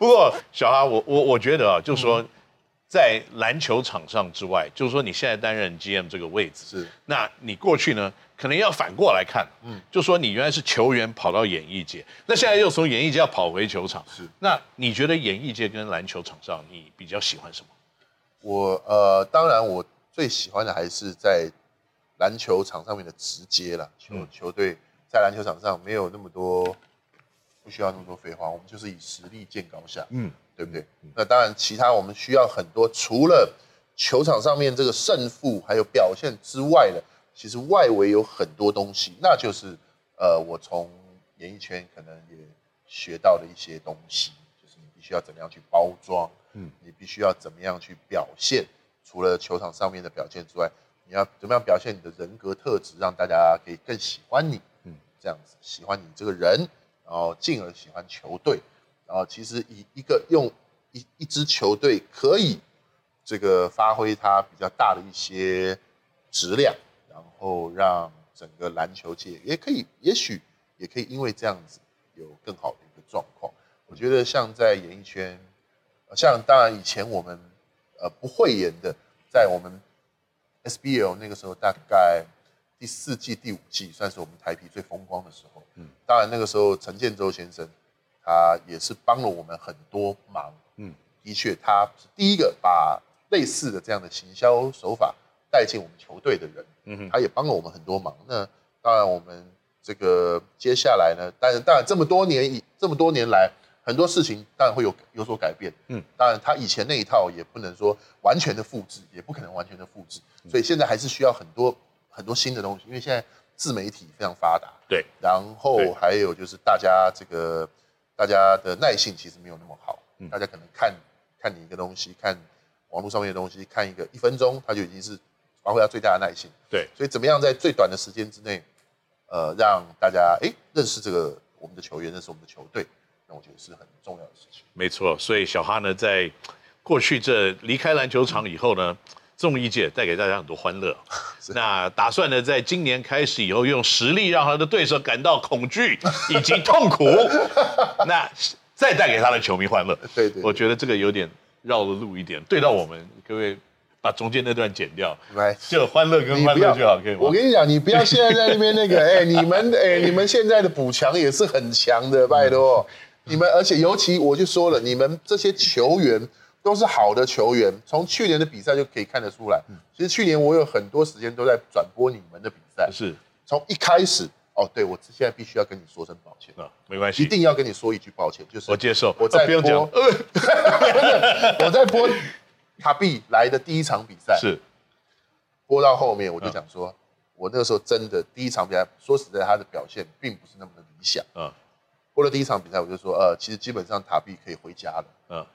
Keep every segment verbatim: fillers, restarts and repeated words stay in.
不过小哈，我我我觉得啊，就是说。嗯，在篮球场上之外，就是说你现在担任 G M 这个位置，是那你过去呢，可能要反过来看，嗯，就说你原来是球员跑到演艺界，那现在又从演艺界要跑回球场，是那你觉得演艺界跟篮球场上你比较喜欢什么？我呃，当然我最喜欢的还是在篮球场上面的直接啦，球、嗯、球队在篮球场上没有那么多，不需要那么多废话，我们就是以实力见高下，嗯。对不对？那当然，其他我们需要很多，除了球场上面这个胜负还有表现之外的，其实外围有很多东西，那就是呃，我从演艺圈可能也学到了一些东西，就是你必须要怎么样去包装，嗯，你必须要怎么样去表现，除了球场上面的表现之外，你要怎么样表现你的人格特质，让大家可以更喜欢你，嗯，这样子喜欢你这个人，然后进而喜欢球队。啊，其实以一个用一一支球队可以这个发挥它比较大的一些质量，然后让整个篮球界也可以，也许也可以因为这样子有更好的一个状况。我觉得像在演艺圈，像当然以前我们呃不会演的，在我们 S B L 那个时候大概第四季第五季算是我们台啤最风光的时候。嗯，当然那个时候陈建州先生，他也是帮了我们很多忙，嗯，的确，他是第一个把类似的这样的行销手法带进我们球队的人，嗯，他也帮了我们很多忙。那当然，我们这个接下来呢，但是当然这么多年这么多年来，很多事情当然会有有所改变，嗯，当然他以前那一套也不能说完全的复制，也不可能完全的复制，所以现在还是需要很多很多新的东西，因为现在自媒体非常发达，对，然后还有就是大家这个。大家的耐性其实没有那么好，嗯，大家可能看看你一个东西，看网络上面的东西，看一个一分钟，他就已经是发挥他最大的耐性。对，所以怎么样在最短的时间之内，呃，让大家哎认识这个我们的球员，认识我们的球队，那我觉得是很重要的事情。没错，所以小哈呢，在过去这离开篮球场以后呢，综艺界带给大家很多欢乐。那打算呢，在今年开始以后，用实力让他的对手感到恐惧以及痛苦，那再带给他的球迷欢乐。对 对, 对，我觉得这个有点绕了路一点。对到我们，各位把中间那段剪掉，就欢乐跟欢乐就好，可以吗？我跟你讲，你不要现在在那边那个，哎，你们哎，你们现在的补强也是很强的，拜托，嗯，你们，而且尤其我就说了，你们这些球员。都是好的球员，从去年的比赛就可以看得出来。嗯，其实去年我有很多时间都在转播你们的比赛，是从一开始哦，对我现在必须要跟你说声抱歉，啊，没关系，一定要跟你说一句抱歉，就是我接受，我在播，哦，不用讲我在播卡比来的第一场比赛，是播到后面我就讲说，嗯，我那个时候真的第一场比赛，说实在他的表现并不是那么的理想，嗯，播了第一场比赛我就说，呃，其实基本上卡比可以回家了，嗯。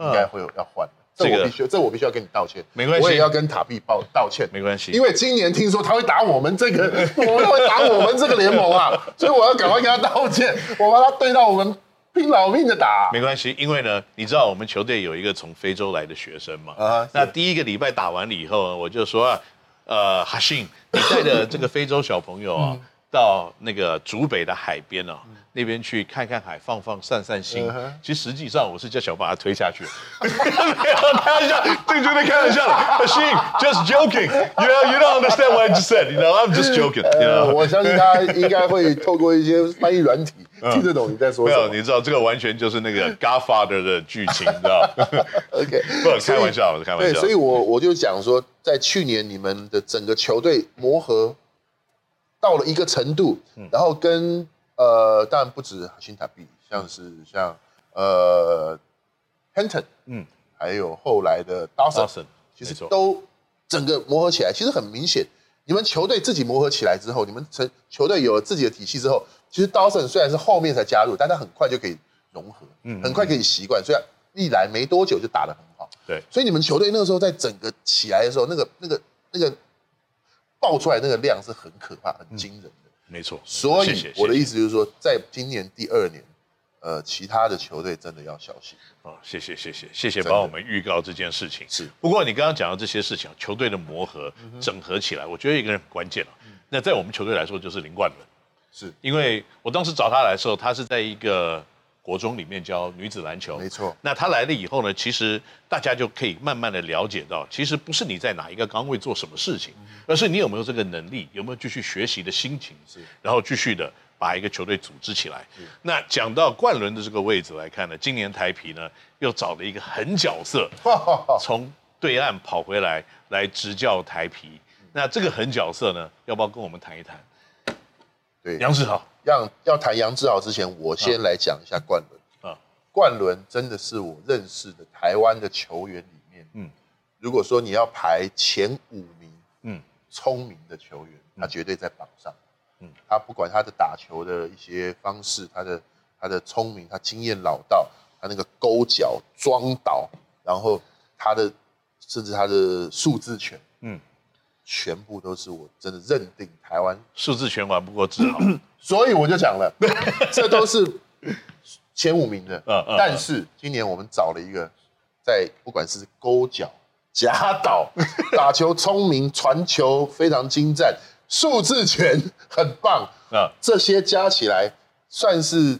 应该会有要换的，这我必须，这我必须要跟你道歉，没关系，我也要跟塔比报道歉，没关系，因为今年听说他会打我们这个，我们会打我们这个联盟啊，所以我要赶快跟他道歉，我把他对到我们拼老命的打，没关系，因为呢，你知道我们球队有一个从非洲来的学生嘛，啊，那第一个礼拜打完了以后，我就说，啊，呃，哈信，你带着这个非洲小朋友啊。嗯，到那个竹北的海边哦，嗯，那边去看看海，放放散散心。Uh-huh. 其实实际上我是叫小把他推下去，没有开玩笑，这绝对开玩笑。Hashim, just joking. You know, you don't understand what I just said. You know, I'm just joking. You know? 呃、我相信他应该会透过一些翻译软体听得懂你在说什么。没有，你知道这个完全就是那个 Godfather 的剧情，你知道 ？OK， 不开玩笑，开玩笑。对，所以我我就讲说，在去年你们的整个球队磨合。到了一个程度，然后跟呃，当然不止哈辛塔比，像是像呃 ，Henton， 嗯，还有后来的 Dawson， Dawson 其实都整个磨合起来，其实很明显，你们球队自己磨合起来之后，你们成球队有了自己的体系之后，其实 Dawson 虽然是后面才加入，但他很快就可以融合，嗯，很快可以习惯，所以一来没多久就打得很好。对，所以你们球队那个时候在整个起来的时候，那个那个那个。那个爆出来那个量是很可怕、很惊人的，嗯，没错。所以谢谢我的意思就是说，谢谢在今年第二年，呃，其他的球队真的要小心啊，哦！谢谢谢谢谢谢帮我们预告这件事情。是，不过你刚刚讲到这些事情，球队的磨合、嗯、整合起来，我觉得一个人很关键，啊嗯、那在我们球队来说，就是林冠伦，是因为我当时找他来的时候，他是在一个国中里面教女子篮球，没错。那他来了以后呢，其实大家就可以慢慢的了解到，其实不是你在哪一个岗位做什么事情，而是你有没有这个能力，有没有继续学习的心情，然后继续的把一个球队组织起来。那讲到冠伦的这个位置来看呢，今年台啤呢又找了一个狠角色，从对岸跑回来来执教台啤。那这个狠角色呢，要不要跟我们谈一谈？对，杨志豪。要要谈杨志豪之前，我先来讲一下冠伦。啊，冠伦真的是我认识的台湾的球员里面，嗯，如果说你要排前五名，嗯，聪明的球员，他绝对在榜上。嗯，他不管他的打球的一些方式，他的他的聪明，他经验老道，他那个勾脚装倒，然后他的甚至他的数字权，嗯。全部都是我真的认定台湾数字全玩不过志豪，所以我就讲了，这都是前五名的。嗯嗯、但是今年我们找了一个，在不管是勾脚、夹倒、打球聪明、传球非常精湛、数字全很棒，嗯、这些加起来算是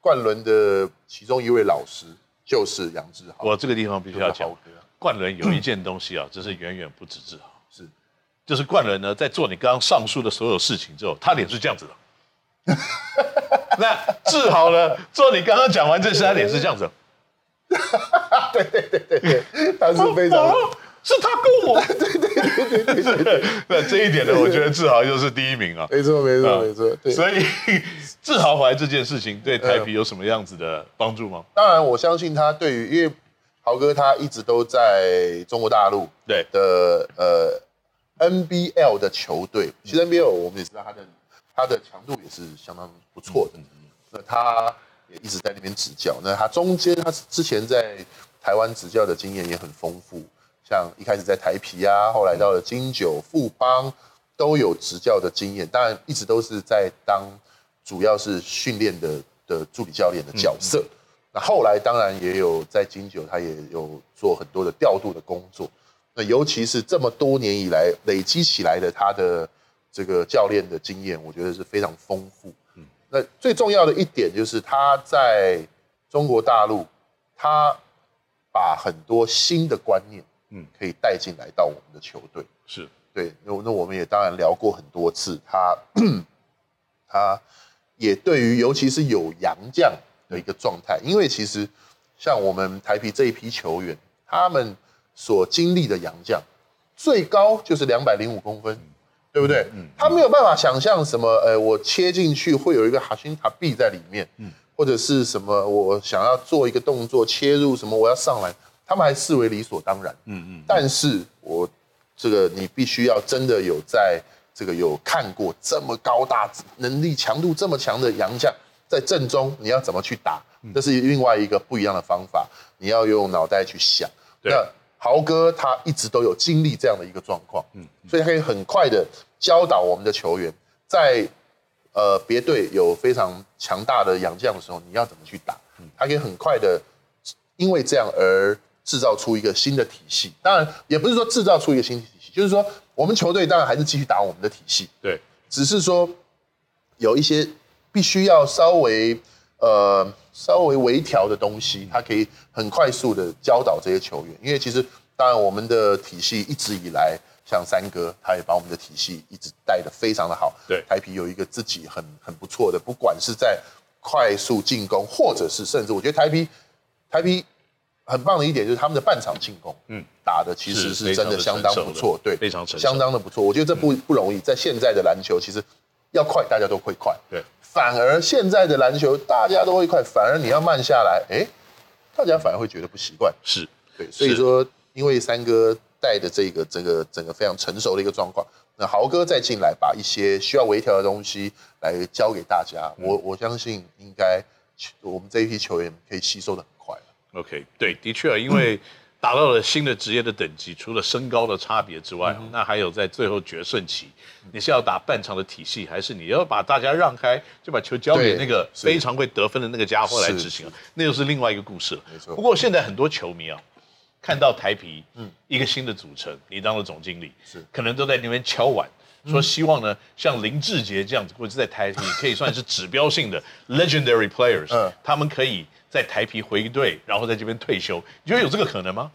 冠伦的其中一位老师，就是杨志豪。我这个地方必须要讲，冠伦有一件东西啊，真是远远不止志豪。就是冠伦呢，在做你刚刚上述的所有事情之后，他脸是这样子的。那志豪呢，做你刚刚讲完这些，他脸是这样子的。对对对对对，他是非常，是他跟我。对对对对对对。那这一点呢，我觉得志豪就是第一名啊。没错没错没错。所以志豪怀这件事情对台啤有什么样子的帮助吗？当然，我相信他对于，因为豪哥他一直都在中国大陆对的呃。N B L 的球队，其实 N B L 我们也知道它的它的强度也是相当不错的。那他也一直在那边执教。那他中间他之前在台湾执教的经验也很丰富，像一开始在台啤啊，后来到了金九、富邦都有执教的经验。当然一直都是在当主要是训练的的助理教练的角色。那后来当然也有在金九，他也有做很多的调度的工作。那尤其是这么多年以来累积起来的他的这个教练的经验，我觉得是非常丰富。嗯，那最重要的一点就是他在中国大陆，他把很多新的观念，嗯，可以带进来到我们的球队。是对，那那我们也当然聊过很多次，他他也对于尤其是有洋将的一个状态，因为其实像我们台啤这一批球员，他们所经历的洋将，最高就是两百零五公分，嗯、对不对？嗯嗯、他没有办法想象什么，呃，我切进去会有一个哈辛塔比在里面，嗯、或者是什么，我想要做一个动作切入什么，我要上来，他们还视为理所当然。嗯嗯。嗯但是我这个你必须要真的有在这个有看过这么高大、能力强度这么强的洋将，在阵中你要怎么去打，嗯、这是另外一个不一样的方法，你要用脑袋去想。对。那豪哥他一直都有经历这样的一个状况，嗯，所以他可以很快的教导我们的球员，在呃别队有非常强大的洋将的时候，你要怎么去打？他可以很快的，因为这样而制造出一个新的体系。当然，也不是说制造出一个新的体系，就是说我们球队当然还是继续打我们的体系，对，只是说有一些必须要稍微呃。稍微微调的东西，他可以很快速的教导这些球员，因为其实当然我们的体系一直以来，像三哥他也把我们的体系一直带得非常的好。对，台啤有一个自己很很不错的，不管是在快速进攻，或者是甚至我觉得台啤台啤很棒的一点就是他们的半场进攻，嗯，打的其实是真的相当不错，对，非常成熟，相当的不错。我觉得这不不容易，在现在的篮球其实要快，大家都会快，对。反而现在的篮球大家都会快，反而你要慢下来，哎，大家反而会觉得不习惯。是，对，所以说，因为三哥带的这个整个整个非常成熟的一个状况，那豪哥再进来把一些需要微调的东西来教给大家，嗯、我我相信应该我们这一批球员可以吸收的很快。OK， 对，的确，因为达到了新的职业的等级，除了身高的差别之外，嗯、那还有在最后决胜期。你是要打半场的体系，还是你要把大家让开，就把球交给那个非常会得分的那个家伙来执行？那又是另外一个故事了。不过现在很多球迷啊，看到台啤，嗯，一个新的组成，你当了总经理，是可能都在那边敲碗，说希望呢，像林志杰这样子，或者在台啤可以算是指标性的 legendary players， 嗯，他们可以在台啤回队，然后在这边退休，你觉得有这个可能吗？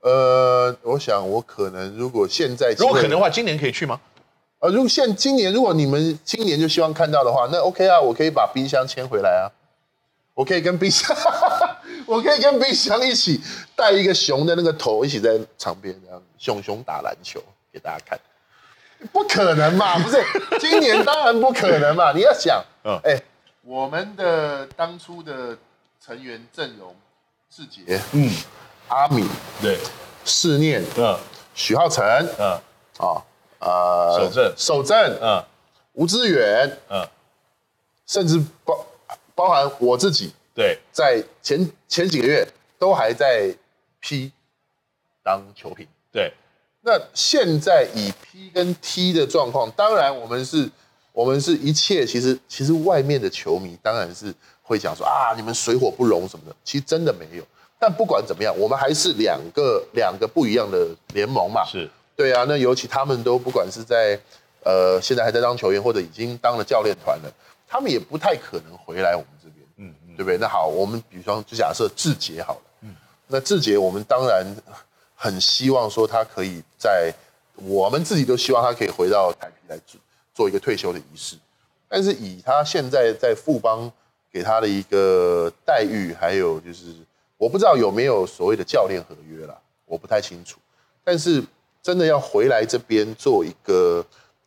呃，我想我可能如果现在如果可能的话，今年可以去吗？呃，如果现今年如果你们今年就希望看到的话，那 OK 啊，我可以把冰箱签回来啊，我可以跟冰箱。我可以跟冰箱一起带一个熊的那个头一起在场边，这样熊熊打篮球给大家看，不可能嘛？不是，今年当然不可能嘛！你要想，嗯，哎、欸，我们的当初的成员阵容，志杰，嗯，阿米，对，世念，嗯，许浩成，嗯，啊，呃，守正，守正，嗯，吴志远，嗯，甚至包包含我自己。对，在前前几个月都还在 P 当球评。对，那现在以 P 跟 T 的状况，当然我们是，我们是一切其实其实外面的球迷当然是会讲说啊，你们水火不容什么的，其实真的没有。但不管怎么样，我们还是两个两个不一样的联盟嘛。是，对啊，那尤其他们都不管是在呃现在还在当球员，或者已经当了教练团了，他们也不太可能回来我们这边。嗯。对不对？那好，我们比方就假设志杰好了，嗯，那志杰我们当然很希望说他可以在，我们自己都希望他可以回到台啤来做一个退休的仪式，但是以他现在在富邦给他的一个待遇，还有就是我不知道有没有所谓的教练合约啦，我不太清楚，但是真的要回来这边做一个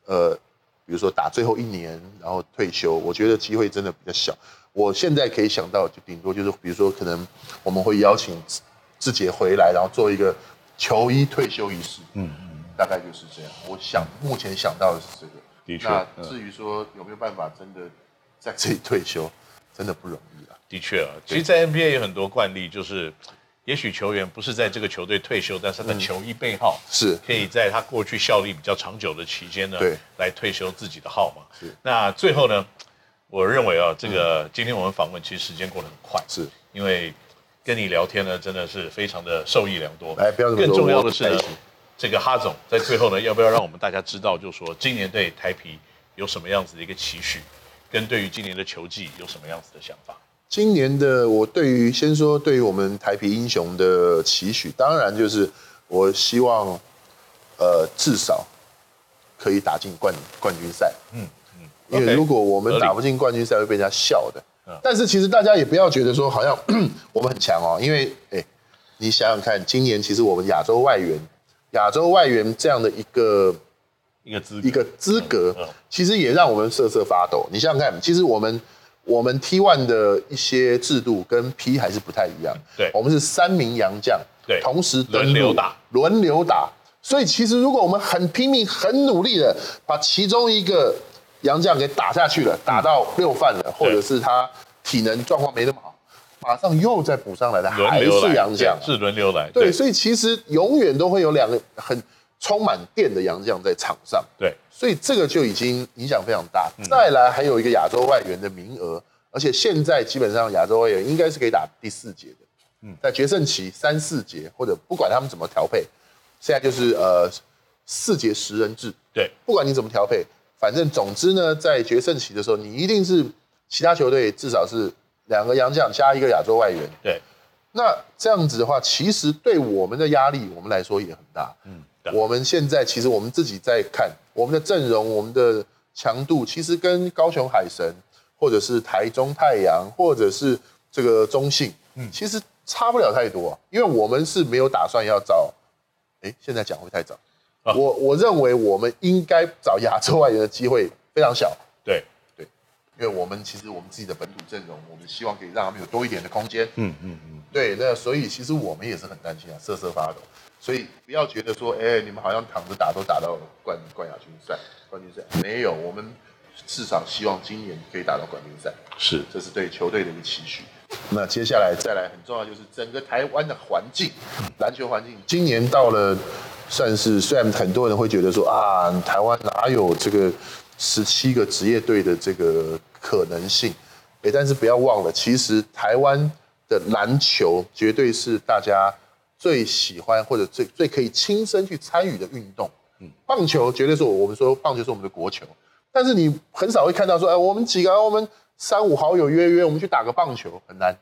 呃，比如说打最后一年然后退休，我觉得机会真的比较小。我现在可以想到，就顶多就是，比如说，可能我们会邀请志杰回来，然后做一个球衣退休仪式。嗯嗯，大概就是这样。我想目前想到的是这个。的确。那至于说有没有办法真的在这里退休，真的不容易啊。的确啊，其实，在 N B A 有很多惯例，就是也许球员不是在这个球队退休，但是他的球衣背号是可以在他过去效力比较长久的期间呢，来退休自己的号码。是。那最后呢？我认为啊，这个今天我们访问其实时间过得很快，是因为跟你聊天呢，真的是非常的受益良多。来，不要这么说。更重要的是呢，这个哈总在最后呢，要不要让我们大家知道，就是说今年对台啤有什么样子的一个期许，跟对于今年的球季有什么样子的想法？今年的我对于先说对于我们台啤英雄的期许，当然就是我希望，呃，至少可以打进冠冠军赛。嗯。因为如果我们打不进冠军赛会被人家笑的，但是其实大家也不要觉得说好像我们很强哦，因为哎，你想想看，今年其实我们亚洲外援，亚洲外援这样的一个一个资一个资格，其实也让我们瑟瑟发抖。你想想看，其实我们我们 T 一 的一些制度跟 P 还是不太一样，对，我们是三名洋将，对，同时轮流打，轮流打，所以其实如果我们很拼命、很努力的把其中一个洋将给打下去了，打到六犯了，或者是他体能状况没那么好，马上又再补上来的，还是洋将，是轮流来。对，所以其实永远都会有两个很充满电的洋将在场上。对，所以这个就已经影响非常大。再来还有一个亚洲外援的名额，而且现在基本上亚洲外援应该是可以打第四节的。嗯，在决胜期三四节或者不管他们怎么调配，现在就是呃四节十人制。对，不管你怎么调配。反正总之呢，在决胜期的时候，你一定是其他球队至少是两个洋将加一个亚洲外援。对，那这样子的话，其实对我们的压力，我们来说也很大。嗯，我们现在其实我们自己在看我们的阵容，我们的强度，其实跟高雄海神，或者是台中太阳，或者是这个中信，嗯，其实差不了太多，啊，因为我们是没有打算要找。哎，现在讲会太早。我我认为我们应该找亚洲外援的机会非常小，对对，因为我们其实我们自己的本土阵容，我们希望可以让他们有多一点的空间，嗯嗯嗯，对，那所以其实我们也是很担心啊，瑟瑟发抖，所以不要觉得说，哎、欸，你们好像躺着打都打到冠冠亚军赛，冠军赛没有，我们至少希望今年可以打到冠军赛，是，这是对球队的一个期许。那接下来再来很重要就是整个台湾的环境，篮球环境，今年到了。算是虽然很多人会觉得说啊，台湾哪有这个十七个职业队的这个可能性？哎，但是不要忘了，其实台湾的篮球绝对是大家最喜欢或者最最可以亲身去参与的运动。嗯，棒球绝对是我我们说棒球是我们的国球，但是你很少会看到说，哎，我们几个我们三五好友约约，我们去打个棒球很难，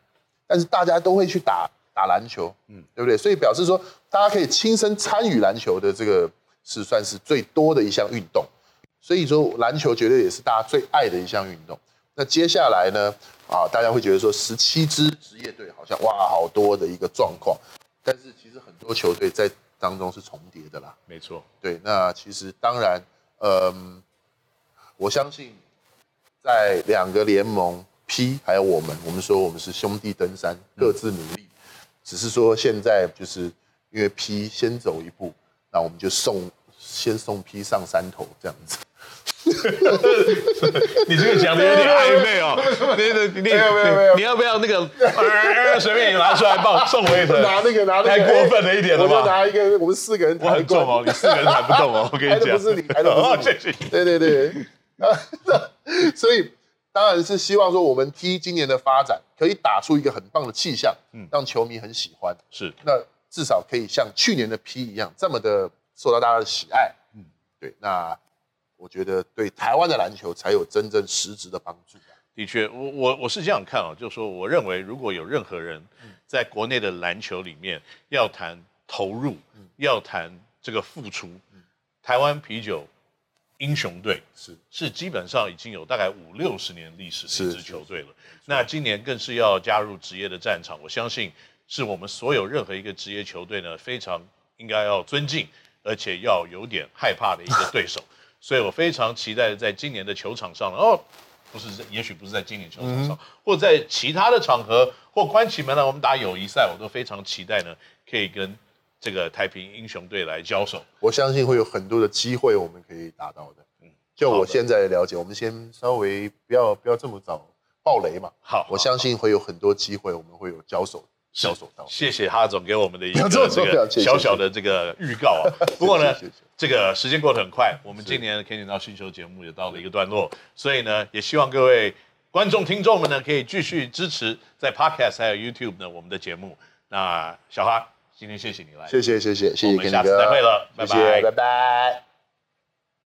但是大家都会去打打篮球，嗯，对不对？所以表示说，大家可以亲身参与篮球的这个是算是最多的一项运动。所以说，篮球绝对也是大家最爱的一项运动。那接下来呢，啊，大家会觉得说，十七支职业队好像哇，好多的一个状况，但是其实很多球队在当中是重叠的啦。没错，对。那其实当然，嗯。我相信，在两个联盟 P 还有我们，我们说我们是兄弟登山，各自努力。只是说现在就是因为 P 先走一步，那我们就送先送 P 上山头这样子。你这个讲的有点暧昧哦，你你你要不要那个随便你拿出来抱送我一盆？拿那个拿那个太过分了一点了吧？我拿一个，我们四个人抬不动哦，你四个人抬不动哦，我跟你讲，不是你抬的哦，谢谢。对对对。所以当然是希望说我们 T 今年的发展可以打出一个很棒的气象，嗯，让球迷很喜欢。是，那至少可以像去年的 P 一样，这么的受到大家的喜爱。嗯，对。那我觉得对台湾的篮球才有真正实质的帮助。的确，我我我是这样看啊，就是说，我认为如果有任何人在国内的篮球里面要谈投入，嗯，要谈这个付出，嗯，台湾啤酒英雄队是是基本上已经有大概五六十年历史的一支球队了。那今年更是要加入职业的战场，我相信是我们所有任何一个职业球队呢非常应该要尊敬，而且要有点害怕的一个对手。所以我非常期待在今年的球场上，哦，不是，也许不是在今年球场上，嗯，或在其他的场合，或关起门来我们打友谊赛，我都非常期待呢，可以跟这个太平英雄队来交手。我相信会有很多的机会，我们可以打到的。嗯，就我现在的了解，我们先稍微不要不要这么早爆雷嘛。好，我相信会有很多机会，我们会有交手。交手到。谢谢哈总给我们的一个这个小小的这个预告啊。不过呢，这个时间过得很快，我们今年可以到星球节目也到了一个段落，所以呢，也希望各位观众听众们呢，可以继续支持在 Podcast 还有 YouTube 呢我们的节目。那小哈，今天谢谢你来，谢谢谢谢谢谢，我们下次再会了，拜拜拜拜。